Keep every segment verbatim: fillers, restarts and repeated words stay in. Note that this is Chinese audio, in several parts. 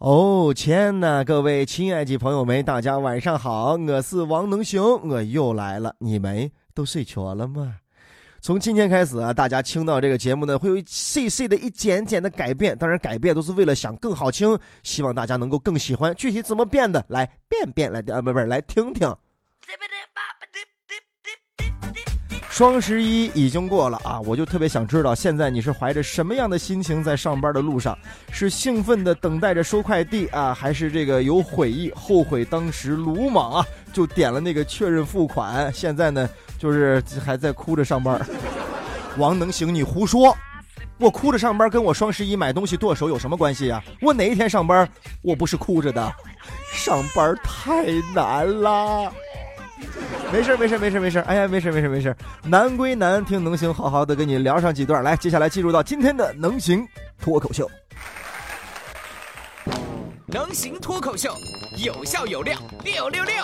哦天哪，各位亲爱的朋友们，大家晚上好，我是王能雄，我又来了。你们都睡着了吗？从今天开始啊，大家听到这个节目呢，会有细细的一点点的改变，当然改变都是为了想更好听，希望大家能够更喜欢。具体怎么变的，来变变来啊，不不来听听。双十一已经过了啊，我就特别想知道，现在你是怀着什么样的心情在上班的路上？是兴奋的等待着收快递啊，还是这个有悔意，后悔当时鲁莽啊，就点了那个确认付款？现在呢，就是还在哭着上班。王能行，你胡说！我哭着上班跟我双十一买东西剁手有什么关系啊？我哪一天上班我不是哭着的？上班太难了。没事没事没事没事，哎呀没事没事没事，难归难，听能行好好的跟你聊上几段。来，接下来进入到今天的能行脱口秀。能行脱口秀，有笑有料，六六六。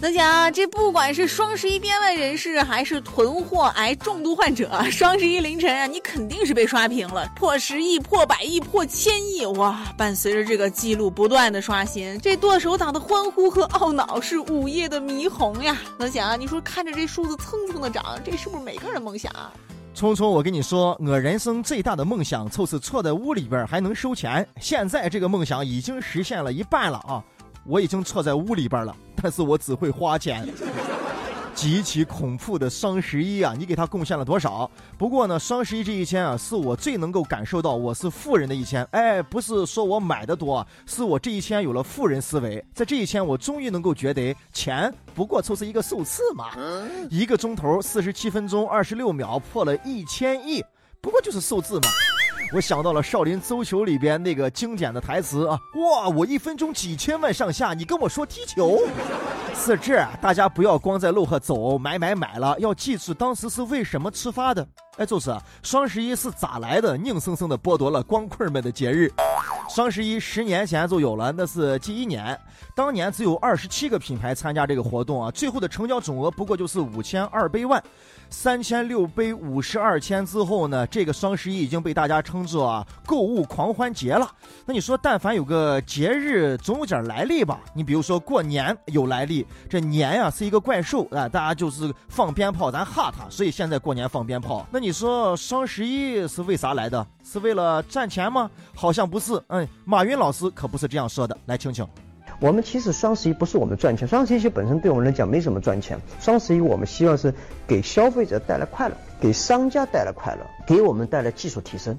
能行，这不管是双十一编外人士还是囤货癌重度患者，双十一凌晨啊，你肯定是被刷屏了，破十亿、破百亿、破千亿，哇！伴随着这个记录不断的刷新，这剁手党的欢呼和懊恼是午夜的霓虹呀。能行，你说看着这数字蹭蹭的涨，这是不是每个人梦想啊？聪聪，我跟你说，我人生最大的梦想就是坐在屋里边还能收钱，现在这个梦想已经实现了一半了啊。我已经坐在屋里边了，但是我只会花钱。极其恐怖的双十一啊，你给他贡献了多少？不过呢，双十一这一天啊，是我最能够感受到我是富人的一天。哎，不是说我买的多，是我这一天有了富人思维。在这一天，我终于能够觉得钱不过就是一个数字嘛。一个钟头四十七分钟二十六秒破了一千亿，不过就是数字嘛。我想到了少林足球里边那个经典的台词啊，哇，我一分钟几千万上下，你跟我说踢球？是这，大家不要光在路上走买买买了，要记住当时是为什么吃发的。哎，就是双十一是咋来的，硬生生的剥夺了光棍们的节日。双十一十年前就有了，那是第一年，当年只有二十七个品牌参加这个活动啊，最后的成交总额不过就是五千二百万，三千六百五十二千之后呢，这个双十一已经被大家称作啊购物狂欢节了。那你说，但凡有个节日，总有点来历吧？你比如说过年有来历，这年呀、啊、是一个怪兽啊，大家就是放鞭炮，咱吓他，所以现在过年放鞭炮。那你说双十一是为啥来的？是为了赚钱吗？好像不是。嗯，马云老师可不是这样说的，来听听。我们其实双十一不是我们赚钱，双十一其实本身对我们来讲没什么赚钱。双十一我们希望是给消费者带来快乐，给商家带来快乐，给我们带来技术提升。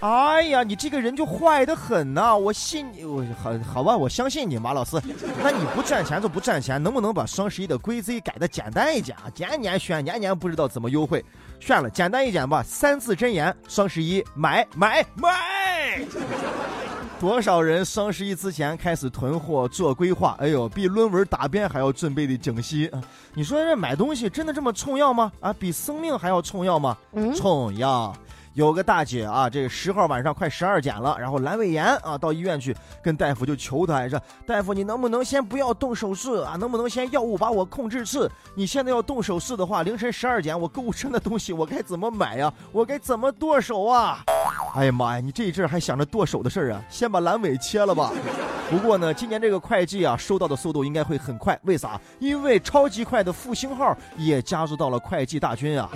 哎呀，你这个人就坏得很呐、啊！我信你，我好好吧，我相信你，马老师。那你不赚钱就不赚钱，能不能把双十一的规则改得简单一点啊？年年选，年年不知道怎么优惠，算了，简单一点吧。三字真言：双十一买买买。多少人双十一之前开始囤货做规划？哎呦，比论文答辩还要准备的精细啊！你说这买东西真的这么重要吗？啊，比生命还要重要吗？嗯、重要。有个大姐啊，这十号晚上快十二点了，然后阑尾炎啊，到医院去跟大夫就求他，说大夫你能不能先不要动手术啊？能不能先药物把我控制住？你现在要动手术的话，凌晨十二点我购物车的东西我该怎么买呀、啊？我该怎么剁手啊？哎呀妈呀，你这一阵还想着剁手的事啊？先把阑尾切了吧。不过呢，今年这个会计啊，收到的速度应该会很快，为啥？因为超级快的复兴号也加入到了会计大军啊。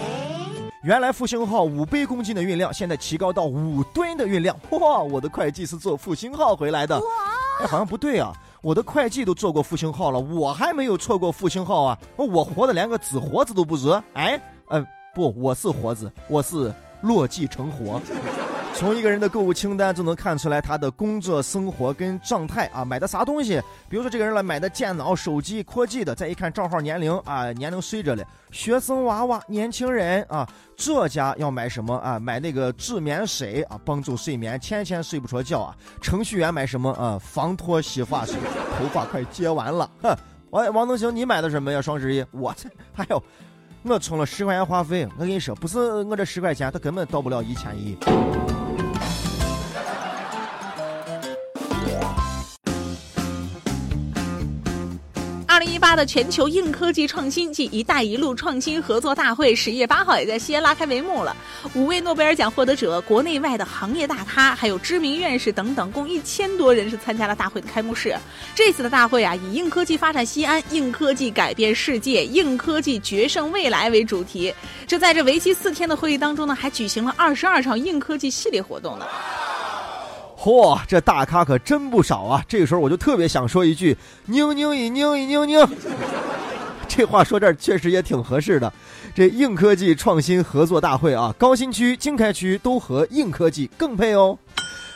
原来复兴号五倍公斤的运量，现在提高到五吨的运量。哇，我的会计是坐复兴号回来的。哎，好像不对啊，我的会计都坐过复兴号了，我还没有错过复兴号啊！我活的连个纸活子都不如。哎，呃，不，我是活子，我是落寂成活。从一个人的购物清单就能看出来他的工作生活跟状态啊，买的啥东西，比如说这个人来买的电脑手机科技的，再一看账号年龄啊，年龄随着了，学生娃娃年轻人啊，这家要买什么啊，买那个治眠水啊，帮助睡眠，天天睡不着觉啊，程序员买什么啊，防脱洗发水，头发快接完了。哼，王王能行，你买的什么呀？双十一我这还有我充了十块钱话费，我跟你说不是我这十块钱他根本到不了一千一。二零一八的全球硬科技创新暨“一带一路”创新合作大会十月八号也在西安拉开帷幕了。五位诺贝尔奖获得者、国内外的行业大咖，还有知名院士等等，共一千多人是参加了大会的开幕式。这次的大会啊，以“硬科技发展西安，硬科技改变世界，硬科技决胜未来”为主题。这在这为期四天的会议当中呢，还举行了二十二场硬科技系列活动呢。嚯、哦，这大咖可真不少啊！这个时候我就特别想说一句妞妞一妞一妞妞，这话说这儿确实也挺合适的。这硬科技创新合作大会啊，高新区、经开区都和硬科技更配哦。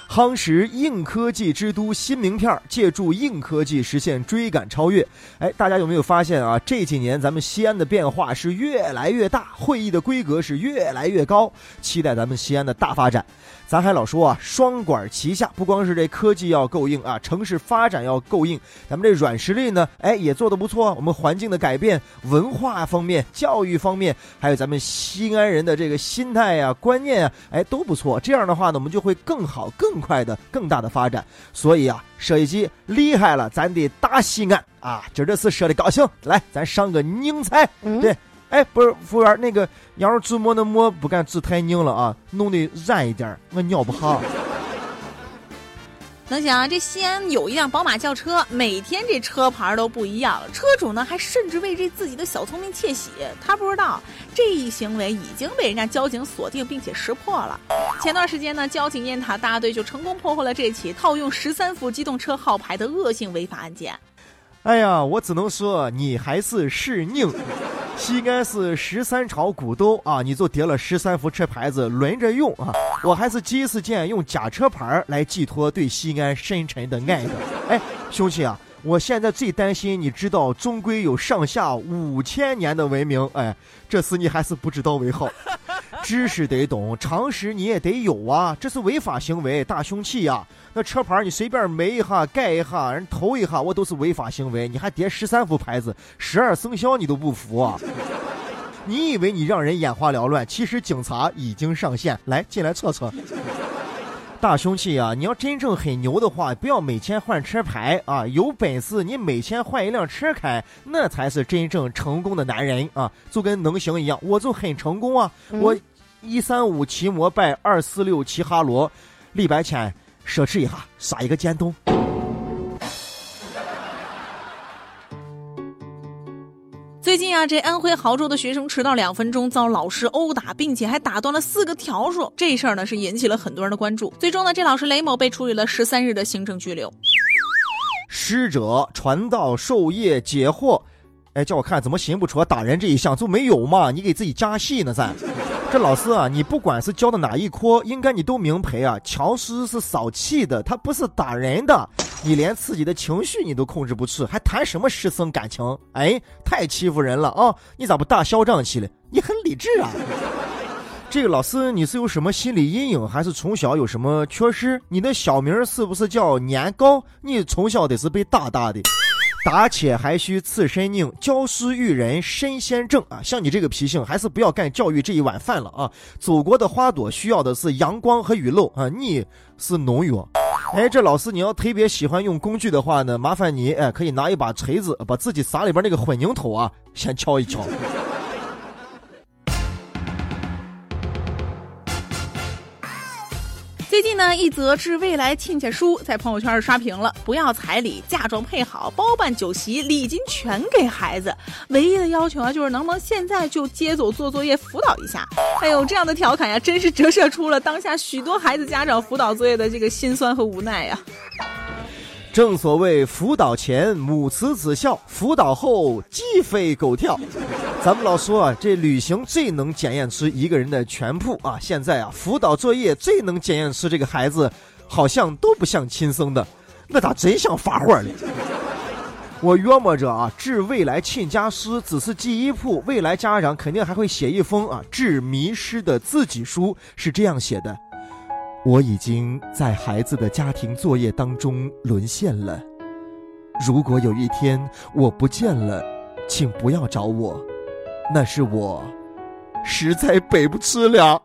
夯实硬科技之都新名片，借助硬科技实现追赶超越。哎，大家有没有发现啊？这几年咱们西安的变化是越来越大，会议的规格是越来越高，期待咱们西安的大发展。咱还老说啊，双管齐下，不光是这科技要够硬啊，城市发展要够硬，咱们这软实力呢，哎，也做得不错。我们环境的改变、文化方面、教育方面，还有咱们西安人的这个心态呀、啊、观念啊，哎，都不错。这样的话呢，我们就会更好、更快的更大的发展。所以啊，设计机厉害了，咱得打西安啊！今儿这次设的高兴，来咱上个宁菜。对，哎，不是服务员，那个羊肉自摸的摸不干，字太拧了啊，弄得软一点，我尿不好。能想啊，这西安有一辆宝马轿车，每天这车牌都不一样，车主呢还甚至为这自己的小聪明窃喜，他不知道这一行为已经被人家交警锁定并且识破了。前段时间呢，交警雁塔大队就成功破获了这起套用十三副机动车号牌的恶性违法案件。哎呀，我只能说你还是是宁。西安是十三朝古都啊，你就叠了十三副车牌子轮着用啊！我还是第一次见用假车牌来寄托对西安深沉的爱的。哎，兄弟啊，我现在最担心，你知道终归有上下五千年的文明，哎，这次你还是不知道为好。知识得懂，常识你也得有啊！这是违法行为，大凶器啊！那车牌你随便没一下、盖一下、人投一下，我都是违法行为。你还叠十三副牌子，十二生肖你都不服啊！你以为你让人眼花缭乱，其实警察已经上线，来进来测测。大凶器啊！你要真正很牛的话，不要每天换车牌啊！有本事你每天换一辆车开，那才是真正成功的男人啊！就跟能行一样，我就很成功啊！嗯、我一三五骑摩拜，二四六骑哈罗，立白浅奢侈一下，撒一个尖东。最近啊，这安徽亳州的学生迟到两分钟遭老师殴打，并且还打断了四个笤帚。这事儿呢是引起了很多人的关注。最终呢，这老师雷某被处以了十三日的行政拘留。师者，传道授业解惑。哎，叫我看怎么行不出打人这一项就没有嘛？你给自己加戏呢在。这老师啊，你不管是教的哪一科，应该你都明白啊。乔师是扫气的，他不是打人的。你连自己的情绪你都控制不住，还谈什么师生感情？哎，太欺负人了啊！你咋不大嚣张起来？你很理智啊。这个老师，你是有什么心理阴影，还是从小有什么缺失？你的小名是不是叫年糕？你从小得是被大大的。打且还需自身硬，教师育人身先正啊！像你这个脾性，还是不要干教育这一碗饭了啊！祖国的花朵需要的是阳光和雨露啊，你是农药。哎，这老师你要特别喜欢用工具的话呢，麻烦你哎可以拿一把锤子，把自己撒里边那个混凝土啊，先敲一敲。最近呢，一则致未来亲家书在朋友圈刷屏了。不要彩礼，嫁妆配好，包办酒席，礼金全给孩子。唯一的要求啊，就是能不能现在就接走做作业辅导一下。哎呦，这样的调侃呀，真是折射出了当下许多孩子家长辅导作业的这个心酸和无奈呀。正所谓辅导前母慈子孝，辅导后鸡飞狗跳。咱们老说啊，这旅行最能检验出一个人的全部啊。现在啊，辅导作业最能检验出这个孩子好像都不像亲生的，那咋真像发货了。我约摸着啊，致未来亲家书只是第一步，未来家长肯定还会写一封啊致迷失的自己书，是这样写的。我已经在孩子的家庭作业当中沦陷了，如果有一天我不见了，请不要找我，那是我实在背不吃了。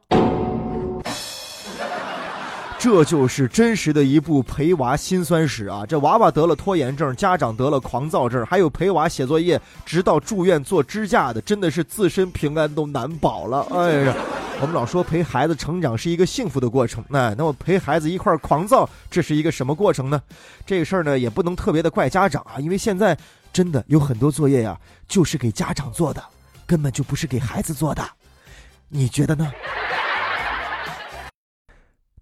这就是真实的一部陪娃辛酸史啊！这娃娃得了拖延症，家长得了狂躁症，还有陪娃写作业直到住院做支架的，真的是自身平安都难保了。哎呀，我们老说陪孩子成长是一个幸福的过程，哎，那我陪孩子一块狂躁，这是一个什么过程呢？这个事儿呢，也不能特别的怪家长啊，因为现在真的有很多作业呀，就是给家长做的，根本就不是给孩子做的。你觉得呢？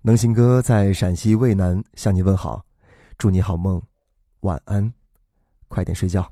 能行哥在陕西渭南向你问好，祝你好梦，晚安，快点睡觉。